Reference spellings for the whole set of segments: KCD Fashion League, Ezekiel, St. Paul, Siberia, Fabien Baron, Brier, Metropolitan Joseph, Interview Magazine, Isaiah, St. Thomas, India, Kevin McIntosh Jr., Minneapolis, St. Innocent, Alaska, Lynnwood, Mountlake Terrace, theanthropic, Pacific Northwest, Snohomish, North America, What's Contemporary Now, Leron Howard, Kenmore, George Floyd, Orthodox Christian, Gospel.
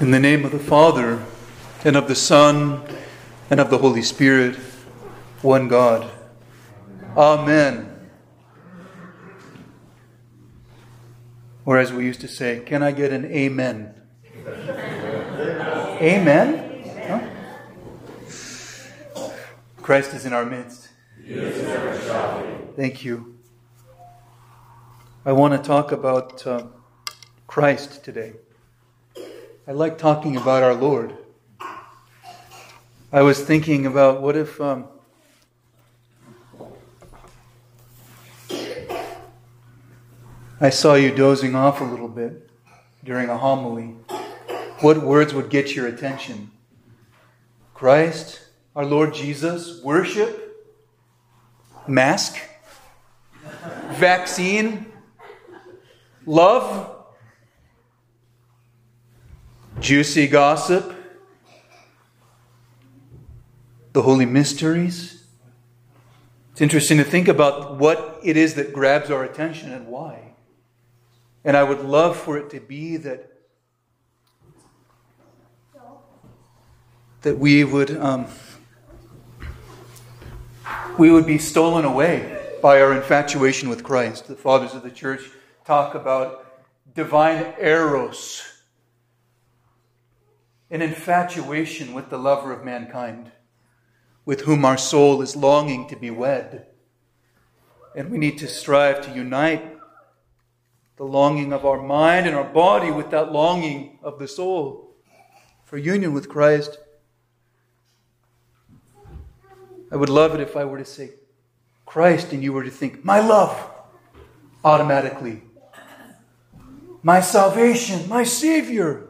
In the name of the Father, and of the Son, and of the Holy Spirit, one God. Amen. Or as we used to say, can I get an amen? Amen? Huh? Christ is in our midst. Thank you. I want to talk about Christ today. I like talking about our Lord. I was thinking about what if I saw you dozing off a little bit during a homily. What words would get your attention? Christ, our Lord Jesus, worship, mask, vaccine, love, juicy gossip, the holy mysteries. It's interesting to think about what it is that grabs our attention and why. And I would love for it to be that we would be stolen away by our infatuation with Christ. The fathers of the church talk about divine eros, an infatuation with the lover of mankind, with whom our soul is longing to be wed. And we need to strive to unite the longing of our mind and our body with that longing of the soul for union with Christ. I would love it if I were to say Christ and you were to think, my love, automatically. My salvation, my Savior.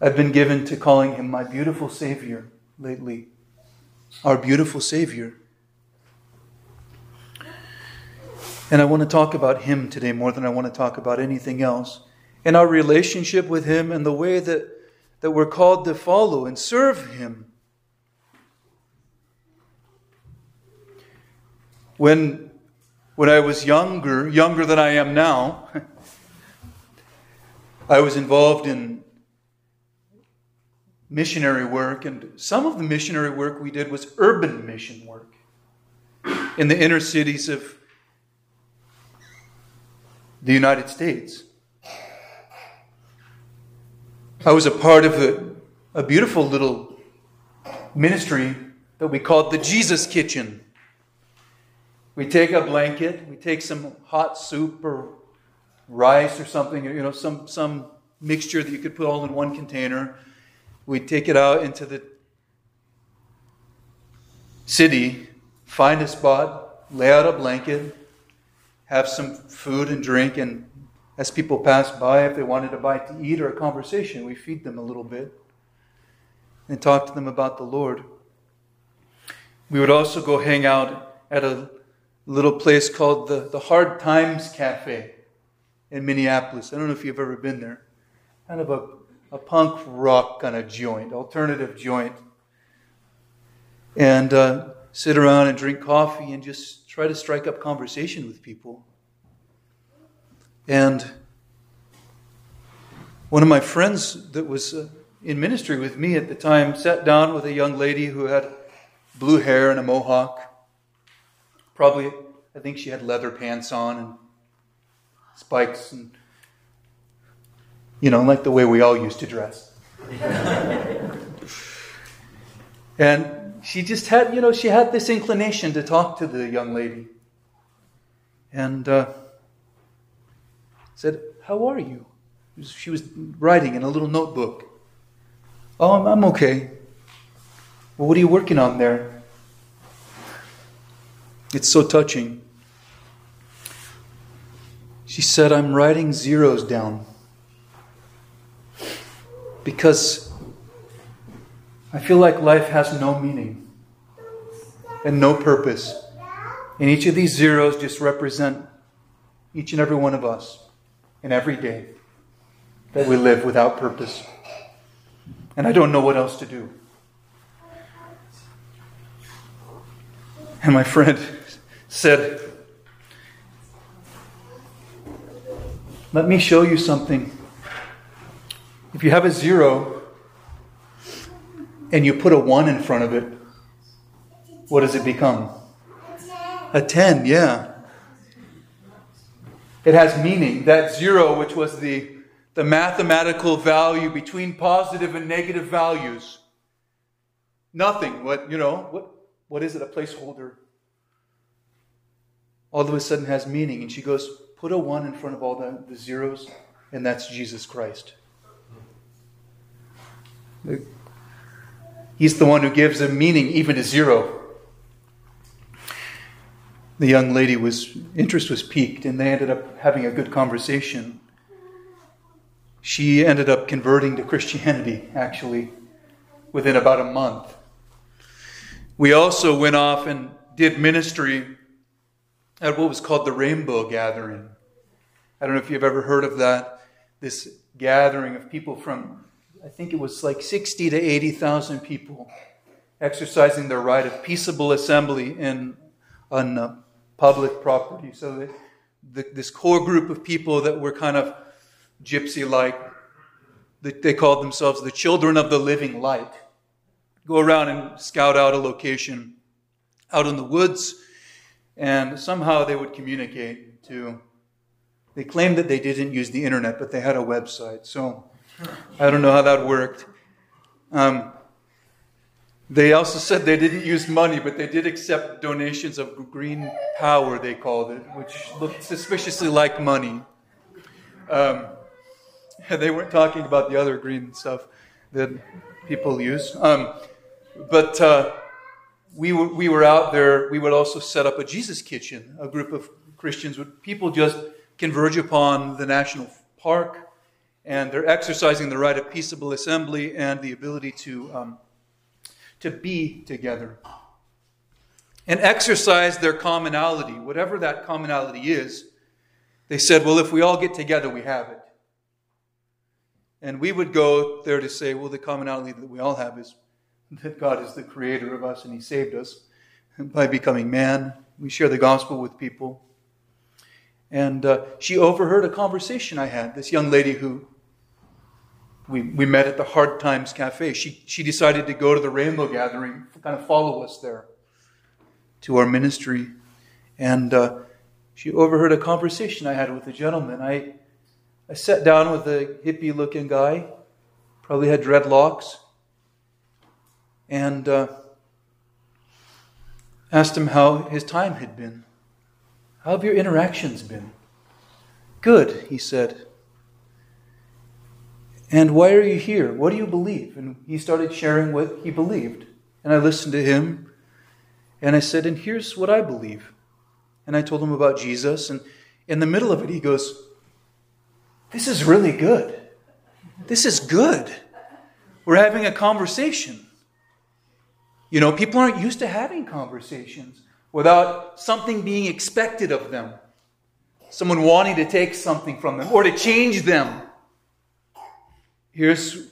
I've been given to calling him my beautiful Savior lately. Our beautiful Savior. And I want to talk about him today more than I want to talk about anything else. And our relationship with him and the way that we're called to follow and serve him. When I was younger than I am now, I was involved in missionary work, and some of the missionary work we did was urban mission work in the inner cities of the United States. I was a part of a beautiful little ministry that we called the Jesus Kitchen. We take a blanket, we take some hot soup or rice or something, some mixture that you could put all in one container. We take it out into the city, find a spot, lay out a blanket, have some food and drink, and as people pass by, if they wanted a bite to eat or a conversation, we feed them a little bit and talk to them about the Lord. We would also go hang out at a little place called the Hard Times Cafe in Minneapolis. I don't know if you've ever been there. Kind of a punk rock kind of joint, alternative joint. And sit around and drink coffee and just try to strike up conversation with people. And one of my friends that was in ministry with me at the time sat down with a young lady who had blue hair and a mohawk. Probably, I think she had leather pants on and spikes and like the way we all used to dress. And she just had, she had this inclination to talk to the young lady. And said, how are you? She was writing in a little notebook. Oh, I'm okay. Well, what are you working on there? It's so touching. She said, I'm writing zeros down. Because I feel like life has no meaning and no purpose. And each of these zeros just represent each and every one of us and every day that we live without purpose. And I don't know what else to do. And my friend said, let me show you something. If you have a 0 and you put a 1 in front of it, what does it become? A 10, yeah. It has meaning. That 0, which was the mathematical value between positive and negative values. Nothing. What is it? A placeholder. All of a sudden has meaning. And she goes, put a 1 in front of all the zeros, and that's Jesus Christ. He's the one who gives a meaning even to 0. The young lady interest was piqued, and they ended up having a good conversation. She ended up converting to Christianity, actually, within about a month. We also went off and did ministry at what was called the Rainbow Gathering. I don't know if you've ever heard of that. This gathering of people from, I think it was like 60 to 80,000 people exercising their right of peaceable assembly on public property. So this core group of people that were kind of gypsy-like, they called themselves the Children of the Living Light. Go around and scout out a location out in the woods, and somehow they would communicate to... They claimed that they didn't use the internet, but they had a website. So I don't know how that worked. They also said they didn't use money, but they did accept donations of green power, they called it, which looked suspiciously like money. They weren't talking about the other green stuff that people use. We were out there. We would also set up a Jesus kitchen. A group of Christians people just converge upon the national park, and they're exercising the right of peaceable assembly and the ability to be together and exercise their commonality, whatever that commonality is. They said, well, if we all get together, we have it. And we would go there to say, well, the commonality that we all have is that God is the creator of us and he saved us by becoming man. We share the gospel with people. And she overheard a conversation I had. This young lady who we met at the Hard Times Cafe. She decided to go to the Rainbow Gathering, kind of follow us there to our ministry. And she overheard a conversation I had with a gentleman. I sat down with a hippie-looking guy, probably had dreadlocks, and asked him how his time had been. How have your interactions been? Good, he said. And why are you here? What do you believe? And he started sharing what he believed. And I listened to him, and I said, and here's what I believe. And I told him about Jesus, and in the middle of it, he goes, this is really good. This is good. We're having a conversation. People aren't used to having conversations without something being expected of them. Someone wanting to take something from them or to change them. Here's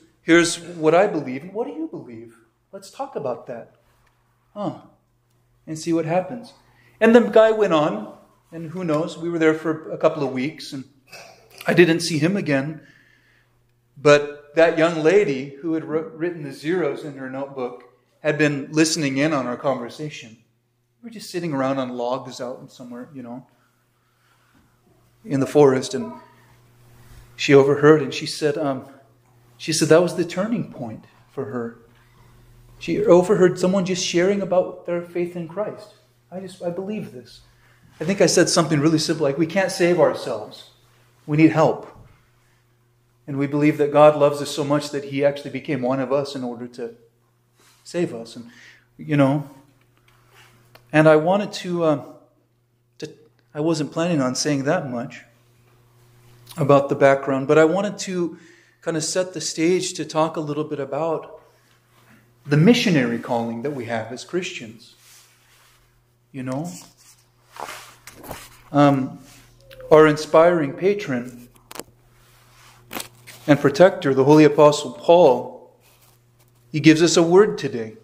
what I believe, and what do you believe? Let's talk about that. And see what happens. And the guy went on, and who knows, we were there for a couple of weeks, and I didn't see him again. But that young lady who had written the zeros in her notebook had been listening in on our conversation. We were just sitting around on logs out in somewhere, in the forest, and she overheard, and she said that was the turning point for her. She overheard someone just sharing about their faith in Christ. I believe this. I think I said something really simple, like, we can't save ourselves. We need help. And we believe that God loves us so much that he actually became one of us in order to save us. And, and I wanted to I wasn't planning on saying that much about the background, but I wanted to kind of set the stage to talk a little bit about the missionary calling that we have as Christians. Our inspiring patron and protector, the Holy Apostle Paul, he gives us a word today.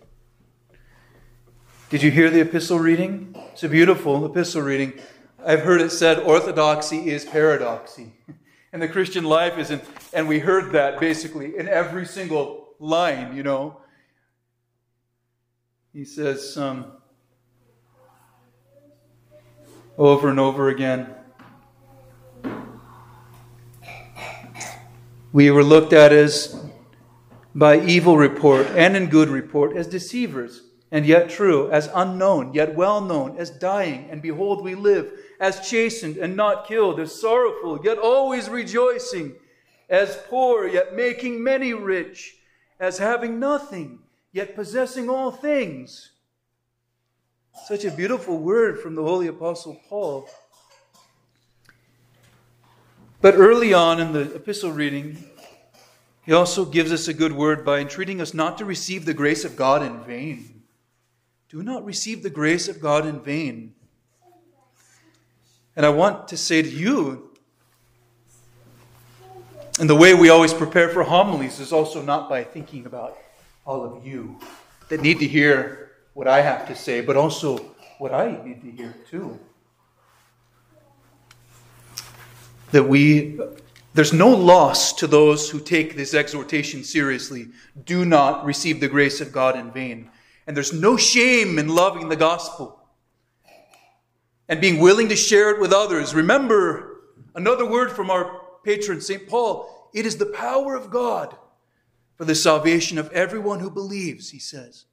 Did you hear the epistle reading? It's a beautiful epistle reading. I've heard it said, orthodoxy is paradoxy. and the Christian life isn't, and we heard that basically in every single line, you know. He says over and over again, we were looked at as by evil report and in good report as deceivers and yet true, as unknown yet well known, as dying and behold we live, as chastened and not killed, as sorrowful yet always rejoicing, as poor yet making many rich, as having nothing yet possessing all things. Such a beautiful word from the Holy Apostle Paul. But early on in the epistle reading, he also gives us a good word by entreating us not to receive the grace of God in vain. Do not receive the grace of God in vain. And I want to say to you, and the way we always prepare for homilies is also not by thinking about all of you that need to hear what I have to say, but also what I need to hear too. That there's no loss to those who take this exhortation seriously. Do not receive the grace of God in vain. And there's no shame in loving the gospel and being willing to share it with others. Remember another word from our patron, St. Paul. It is the power of God for the salvation of everyone who believes, he says.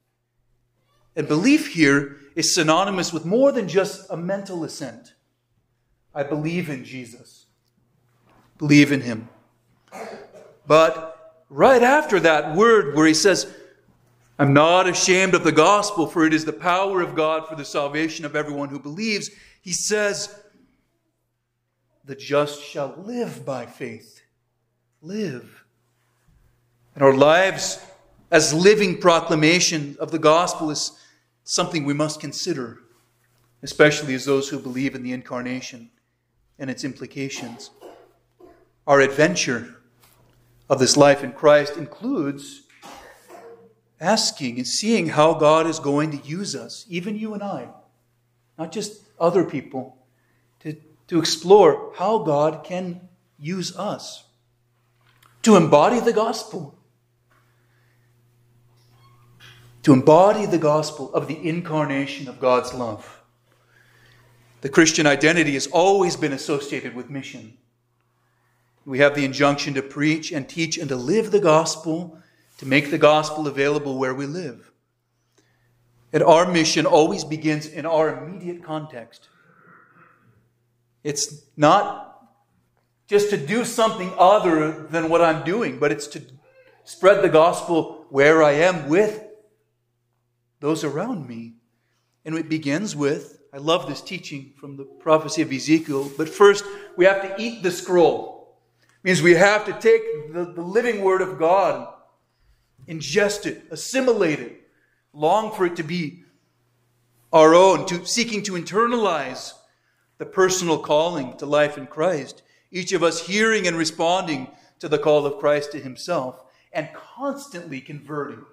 And belief here is synonymous with more than just a mental assent. I believe in Jesus. Believe in him. But right after that word where he says, I'm not ashamed of the gospel, for it is the power of God for the salvation of everyone who believes, he says, the just shall live by faith. Live. And our lives as living proclamation of the gospel is something we must consider, especially as those who believe in the incarnation and its implications. Our adventure of this life in Christ includes asking and seeing how God is going to use us, even you and I, not just other people, to explore how God can use us to embody the gospel. To embody the gospel of the incarnation of God's love. The Christian identity has always been associated with mission. We have the injunction to preach and teach and to live the gospel, to make the gospel available where we live. And our mission always begins in our immediate context. It's not just to do something other than what I'm doing, but it's to spread the gospel where I am with those around me. And it begins with, I love this teaching from the prophecy of Ezekiel, but first we have to eat the scroll. It means we have to take the living word of God, ingest it, assimilate it, long for it to be our own, seeking to internalize the personal calling to life in Christ. Each of us hearing and responding to the call of Christ to himself and constantly converting.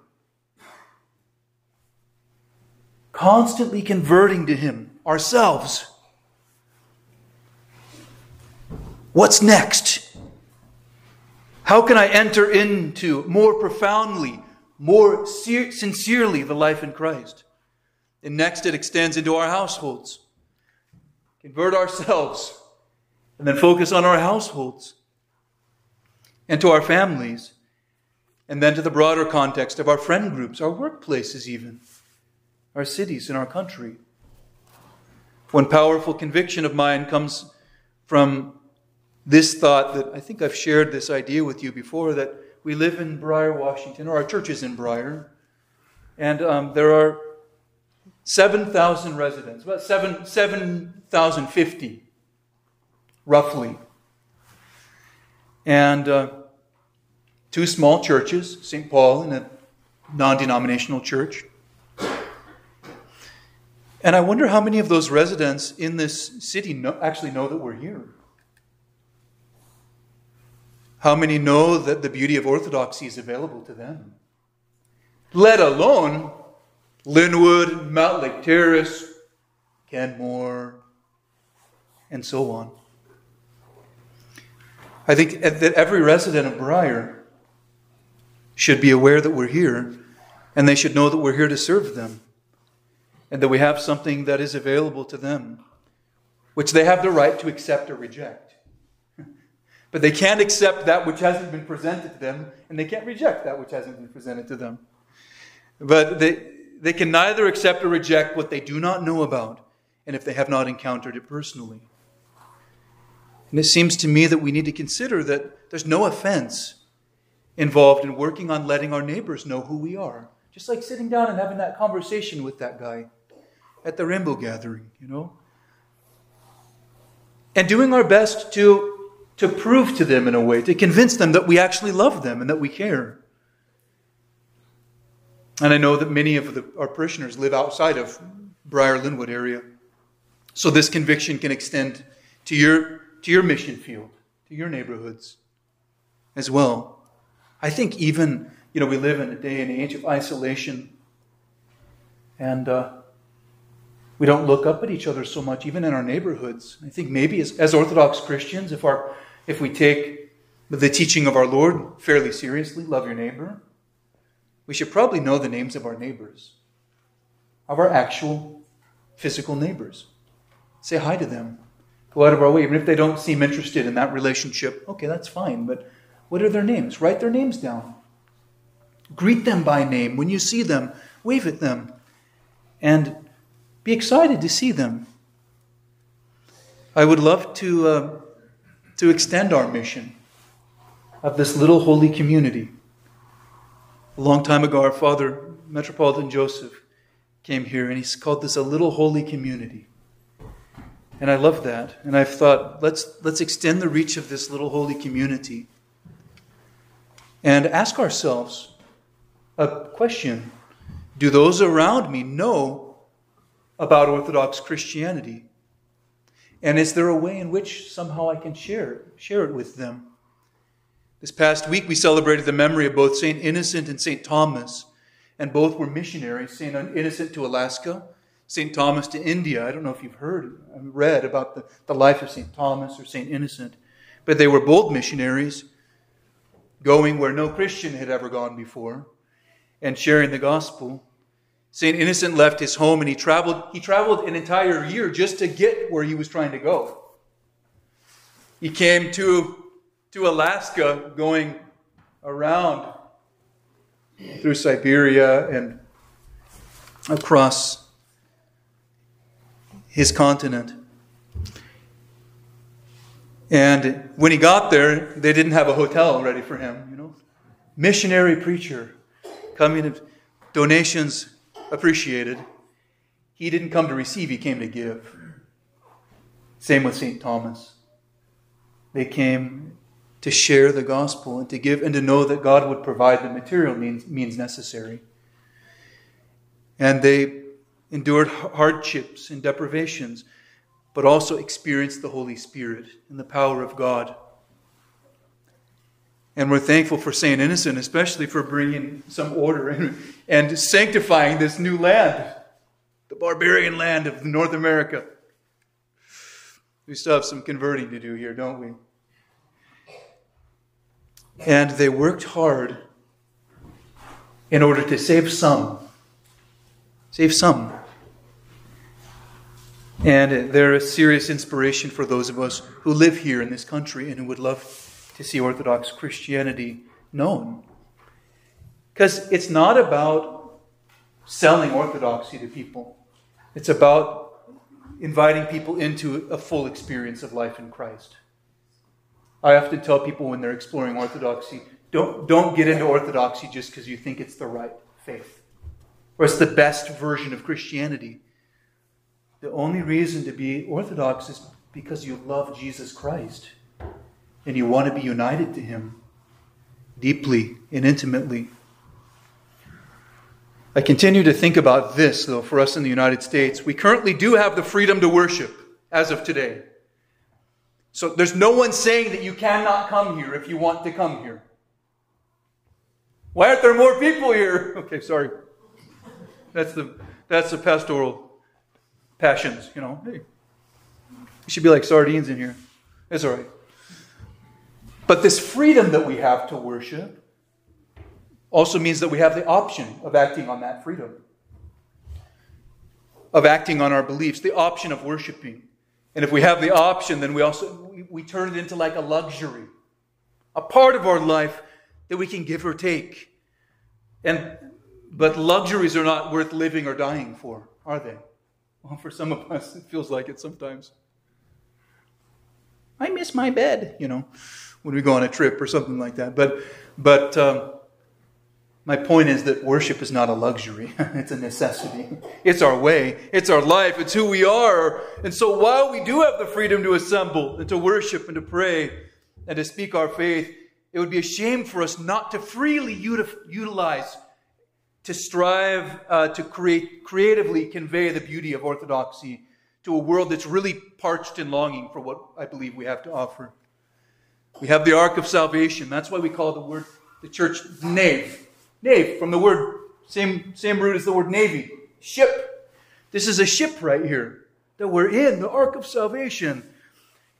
Constantly converting to him, ourselves. What's next? How can I enter into more profoundly, more sincerely the life in Christ? And next it extends into our households. Convert ourselves and then focus on our households and to our families and then to the broader context of our friend groups, our workplaces even. Our cities and our country. One powerful conviction of mine comes from this thought that I think I've shared this idea with you before, that we live in Brier, Washington, or our church is in Brier, and there are 7,000 residents, about 7,050 roughly, and two small churches, St. Paul and a non-denominational church. And I wonder how many of those residents in this city actually know that we're here. How many know that the beauty of orthodoxy is available to them? Let alone Lynnwood, Mountlake Terrace, Kenmore, and so on. I think that every resident of Brier should be aware that we're here, and they should know that we're here to serve them, and that we have something that is available to them, which they have the right to accept or reject. But they can't accept that which hasn't been presented to them, and they can't reject that which hasn't been presented to them. But they can neither accept or reject what they do not know about, and if they have not encountered it personally. And it seems to me that we need to consider that there's no offense involved in working on letting our neighbors know who we are. Just like sitting down and having that conversation with that guy at the rainbow gathering, you know. And doing our best to prove to them in a way, to convince them that we actually love them and that we care. And I know that many of our parishioners live outside of Brier Lynnwood area. So this conviction can extend to your mission field, to your neighborhoods as well. I think even, you know, we live in a day and age of isolation, and we don't look up at each other so much, even in our neighborhoods. I think maybe as Orthodox Christians, if we take the teaching of our Lord fairly seriously, love your neighbor, we should probably know the names of our neighbors, of our actual physical neighbors. Say hi to them. Go out of our way, even if they don't seem interested in that relationship. Okay, that's fine, but what are their names? Write their names down. Greet them by name. When you see them, wave at them. And be excited to see them. I would love to extend our mission of this little holy community. A long time ago, our father, Metropolitan Joseph, came here, and he's called this a little holy community. And I love that. And I've thought, let's extend the reach of this little holy community and ask ourselves a question. Do those around me know about Orthodox Christianity? And is there a way in which somehow I can share it with them? This past week, we celebrated the memory of both St. Innocent and St. Thomas, and both were missionaries, St. Innocent to Alaska, St. Thomas to India. I don't know if you've read about the life of St. Thomas or St. Innocent, but they were bold missionaries going where no Christian had ever gone before and sharing the gospel. St. Innocent left his home and he traveled an entire year just to get where he was trying to go. He came to Alaska, going around through Siberia and across his continent. And when he got there, they didn't have a hotel ready for him, you know. Missionary preacher coming, donations appreciated. He didn't come to receive, he came to give. Same with St. Thomas. They came to share the gospel and to give and to know that God would provide the material means necessary. And they endured hardships and deprivations, but also experienced the Holy Spirit and the power of God. And we're thankful for St. Innocent, especially for bringing some order and sanctifying this new land, the barbarian land of North America. We still have some converting to do here, don't we? And they worked hard in order to save some. Save some. And they're a serious inspiration for those of us who live here in this country and who would love to see Orthodox Christianity known. Because it's not about selling Orthodoxy to people. It's about inviting people into a full experience of life in Christ. I often tell people when they're exploring Orthodoxy, don't get into Orthodoxy just because you think it's the right faith, or it's the best version of Christianity. The only reason to be Orthodox is because you love Jesus Christ and you want to be united to Him deeply and intimately. I continue to think about this, though, for us in the United States. We currently do have the freedom to worship as of today. So there's no one saying that you cannot come here if you want to come here. Why aren't there more people here? Okay, sorry. That's the pastoral passions, you know. Hey, you should be like sardines in here. It's all right. But this freedom that we have to worship also means that we have the option of acting on that freedom, of acting on our beliefs, the option of worshiping. And if we have the option, then we turn it into like a luxury, a part of our life that we can give or take. But luxuries are not worth living or dying for, are they? Well, for some of us, it feels like it sometimes. I miss my bed, when we go on a trip or something like that. But my point is that worship is not a luxury. It's a necessity. It's our way. It's our life. It's who we are. And so while we do have the freedom to assemble and to worship and to pray and to speak our faith, it would be a shame for us not to freely utilize, to strive to creatively convey the beauty of orthodoxy to a world that's really parched and longing for what I believe we have to offer. We have the Ark of Salvation. That's why we call the church nave. Nave, from the word, same root as the word navy, ship. This is a ship right here that we're in, the Ark of Salvation.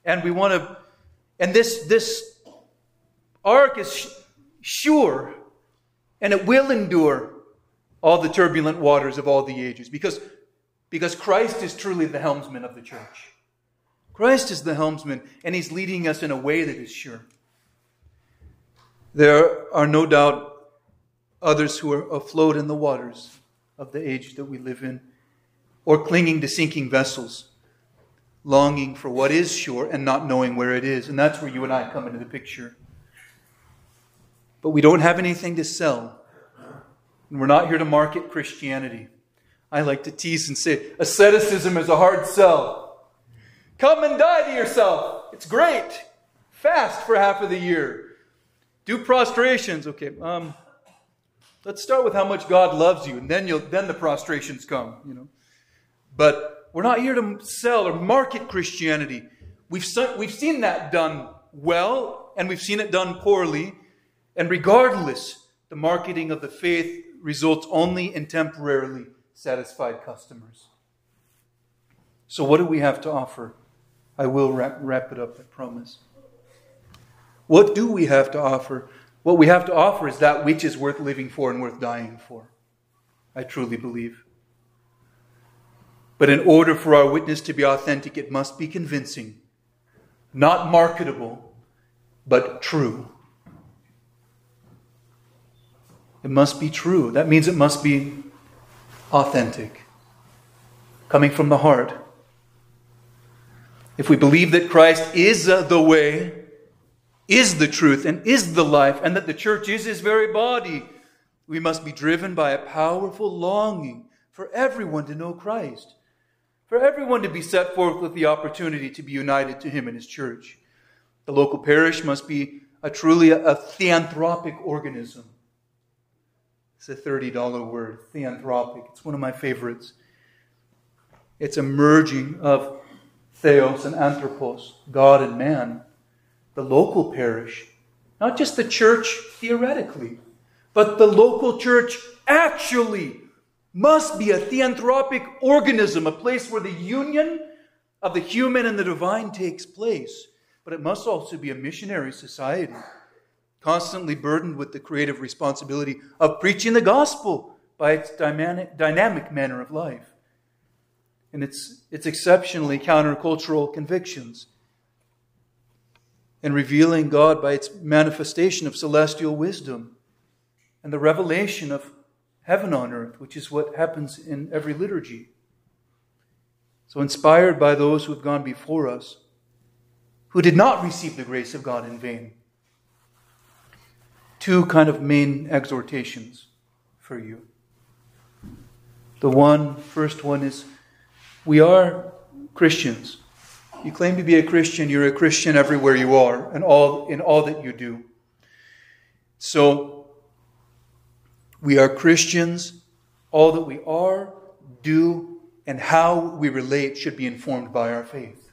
And we want to, and this ark is sure, and it will endure all the turbulent waters of all the ages, because Christ is truly the helmsman of the church. Christ is the helmsman, and he's leading us in a way that is sure. There are no doubt others who are afloat in the waters of the age that we live in, or clinging to sinking vessels, longing for what is sure and not knowing where it is. And that's where you and I come into the picture. But we don't have anything to sell, and we're not here to market Christianity. I like to tease and say, asceticism is a hard sell. Come and die to yourself. It's great. Fast for half of the year. Do prostrations. Okay, let's start with how much God loves you, and then the prostrations come. But we're not here to sell or market Christianity. We've seen that done well, and we've seen it done poorly. And regardless, the marketing of the faith results only in temporarily satisfied customers. So what do we have to offer? I will wrap it up, I promise. What do we have to offer? What we have to offer is that which is worth living for and worth dying for, I truly believe. But in order for our witness to be authentic, it must be convincing, not marketable, but true. It must be true. That means it must be authentic, coming from the heart. If we believe that Christ is the way, is the truth, and is the life, and that the church is his very body, we must be driven by a powerful longing for everyone to know Christ, for everyone to be set forth with the opportunity to be united to him and his church. The local parish must be truly a theanthropic organism. It's a $30 word, theanthropic. It's one of my favorites. It's a merging of theos and anthropos, God and man. The local parish, not just the church theoretically, but the local church actually must be a theanthropic organism, a place where the union of the human and the divine takes place. But it must also be a missionary society, constantly burdened with the creative responsibility of preaching the gospel by its dynamic manner of life and its exceptionally countercultural convictions, and revealing God by its manifestation of celestial wisdom and the revelation of heaven on earth, which is what happens in every liturgy. So inspired by those who have gone before us, who did not receive the grace of God in vain. Two kind of main exhortations for you. The first one is, we are Christians. You claim to be a Christian, you're a Christian everywhere you are and in all that you do. So, we are Christians. All that we are, do, and how we relate should be informed by our faith.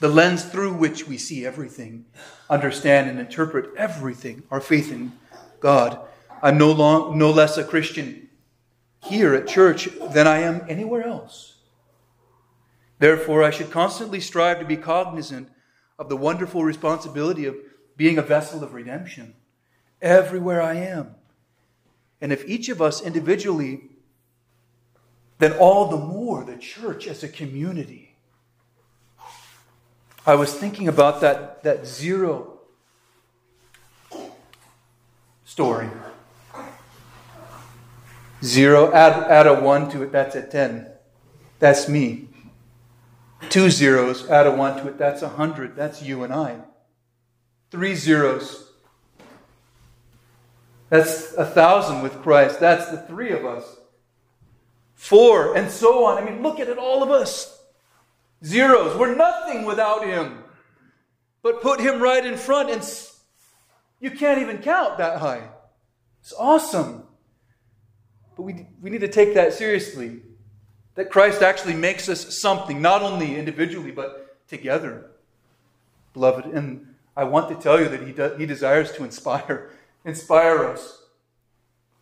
The lens through which we see everything, understand and interpret everything, our faith in God. I'm no less a Christian here at church than I am anywhere else. Therefore, I should constantly strive to be cognizant of the wonderful responsibility of being a vessel of redemption everywhere I am. And if each of us individually, then all the more the church as a community. I was thinking about that zero story. Zero, add a one to it, that's a 10. That's me. 2 zeros, add a 1 to it, that's 100. That's you and I. 3 zeros. That's 1,000 with Christ. That's the 3 of us. 4, and so on. I mean, look at it, all of us. Zeros. We're nothing without Him. But put Him right in front, and you can't even count that high. It's awesome. But we need to take that seriously. That Christ actually makes us something, not only individually, but together, beloved. And I want to tell you that He desires to inspire us,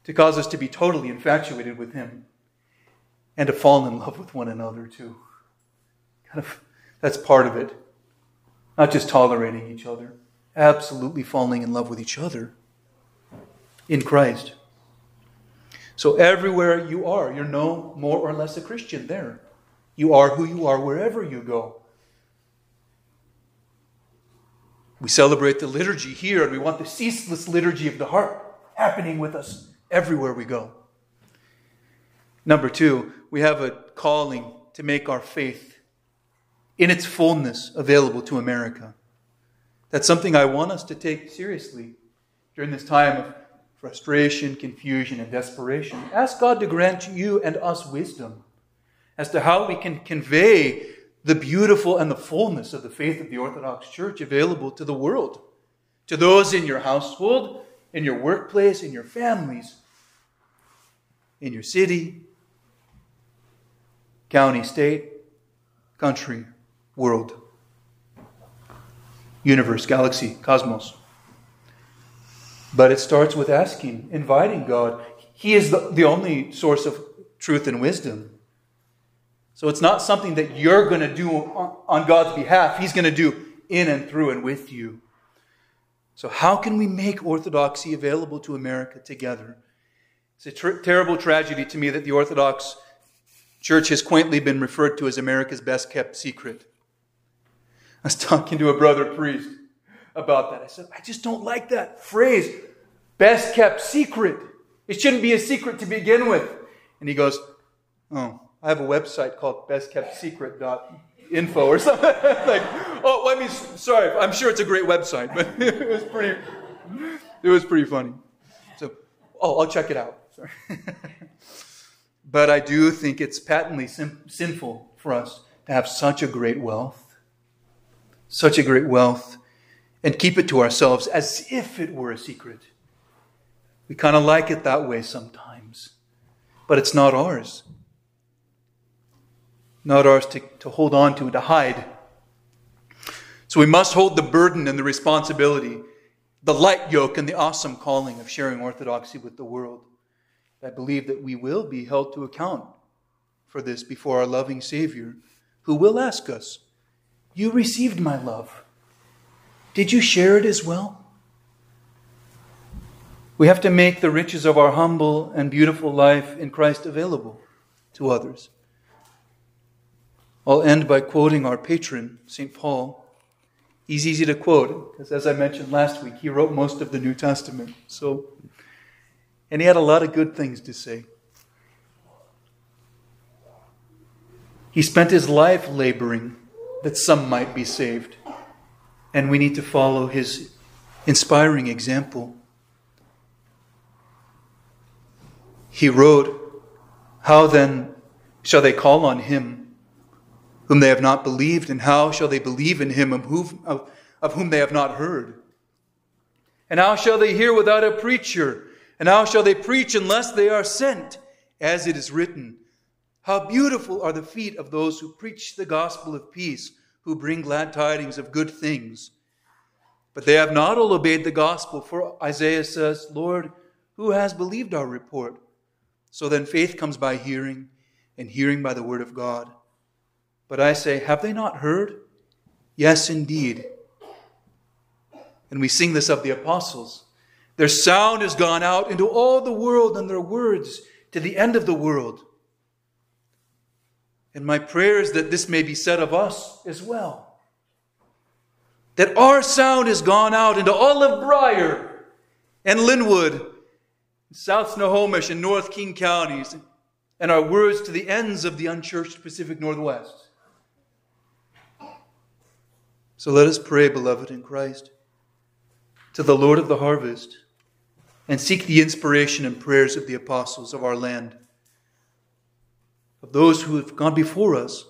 to cause us to be totally infatuated with Him, and to fall in love with one another too. That's part of it. Not just tolerating each other, absolutely falling in love with each other in Christ. So everywhere you are, you're no more or less a Christian there. You are who you are wherever you go. We celebrate the liturgy here, and we want the ceaseless liturgy of the heart happening with us everywhere we go. 2, we have a calling to make our faith in its fullness available to America. That's something I want us to take seriously during this time of frustration, confusion, and desperation. Ask God to grant you and us wisdom as to how we can convey the beautiful and the fullness of the faith of the Orthodox Church available to the world, to those in your household, in your workplace, in your families, in your city, county, state, country, world, universe, galaxy, cosmos. But it starts with asking, inviting God. He is the only source of truth and wisdom. So it's not something that you're going to do on God's behalf. He's going to do in and through and with you. So how can we make orthodoxy available to America together? It's a terrible tragedy to me that the Orthodox Church has quaintly been referred to as America's best kept secret. I was talking to a brother priest about that. I said, I just don't like that phrase, best kept secret. It shouldn't be a secret to begin with. And he goes, oh, I have a website called bestkeptsecret.info or something. Like, oh, I mean, sorry, I'm sure it's a great website, but it was pretty funny. So, oh, I'll check it out. Sorry. But I do think it's patently sinful for us to have such a great wealth, and keep it to ourselves as if it were a secret. We kind of like it that way sometimes. But it's not ours. Not ours to hold on to hide. So we must hold the burden and the responsibility, the light yoke and the awesome calling of sharing orthodoxy with the world. I believe that we will be held to account for this before our loving Savior, who will ask us, you received my love. Did you share it as well? We have to make the riches of our humble and beautiful life in Christ available to others. I'll end by quoting our patron, St. Paul. He's easy to quote, because as I mentioned last week, he wrote most of the New Testament. And he had a lot of good things to say. He spent his life laboring that some might be saved. And we need to follow his inspiring example. He wrote, how then shall they call on him whom they have not believed? And how shall they believe in him of whom they have not heard? And how shall they hear without a preacher? And how shall they preach unless they are sent? As it is written, how beautiful are the feet of those who preach the gospel of peace, who bring glad tidings of good things. But they have not all obeyed the gospel, for Isaiah says, Lord, who has believed our report? So then faith comes by hearing, and hearing by the word of God. But I say, have they not heard? Yes, indeed, And we sing this of the apostles. Their sound has gone out into all the world, and their words to the end of the world. And my prayer is that this may be said of us as well. That our sound has gone out into all of Brier and Lynnwood, South Snohomish and North King counties, and our words to the ends of the unchurched Pacific Northwest. So let us pray, beloved in Christ, to the Lord of the harvest, and seek the inspiration and prayers of the apostles of our land, of those who have gone before us.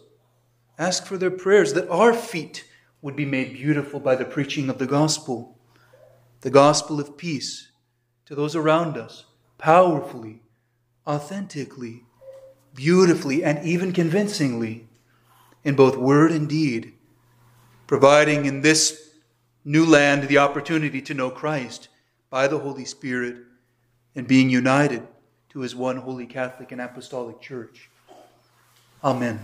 Ask for their prayers that our feet would be made beautiful by the preaching of the gospel of peace to those around us, powerfully, authentically, beautifully, and even convincingly, in both word and deed, providing in this new land the opportunity to know Christ by the Holy Spirit and being united to His one holy Catholic and Apostolic Church. Amen.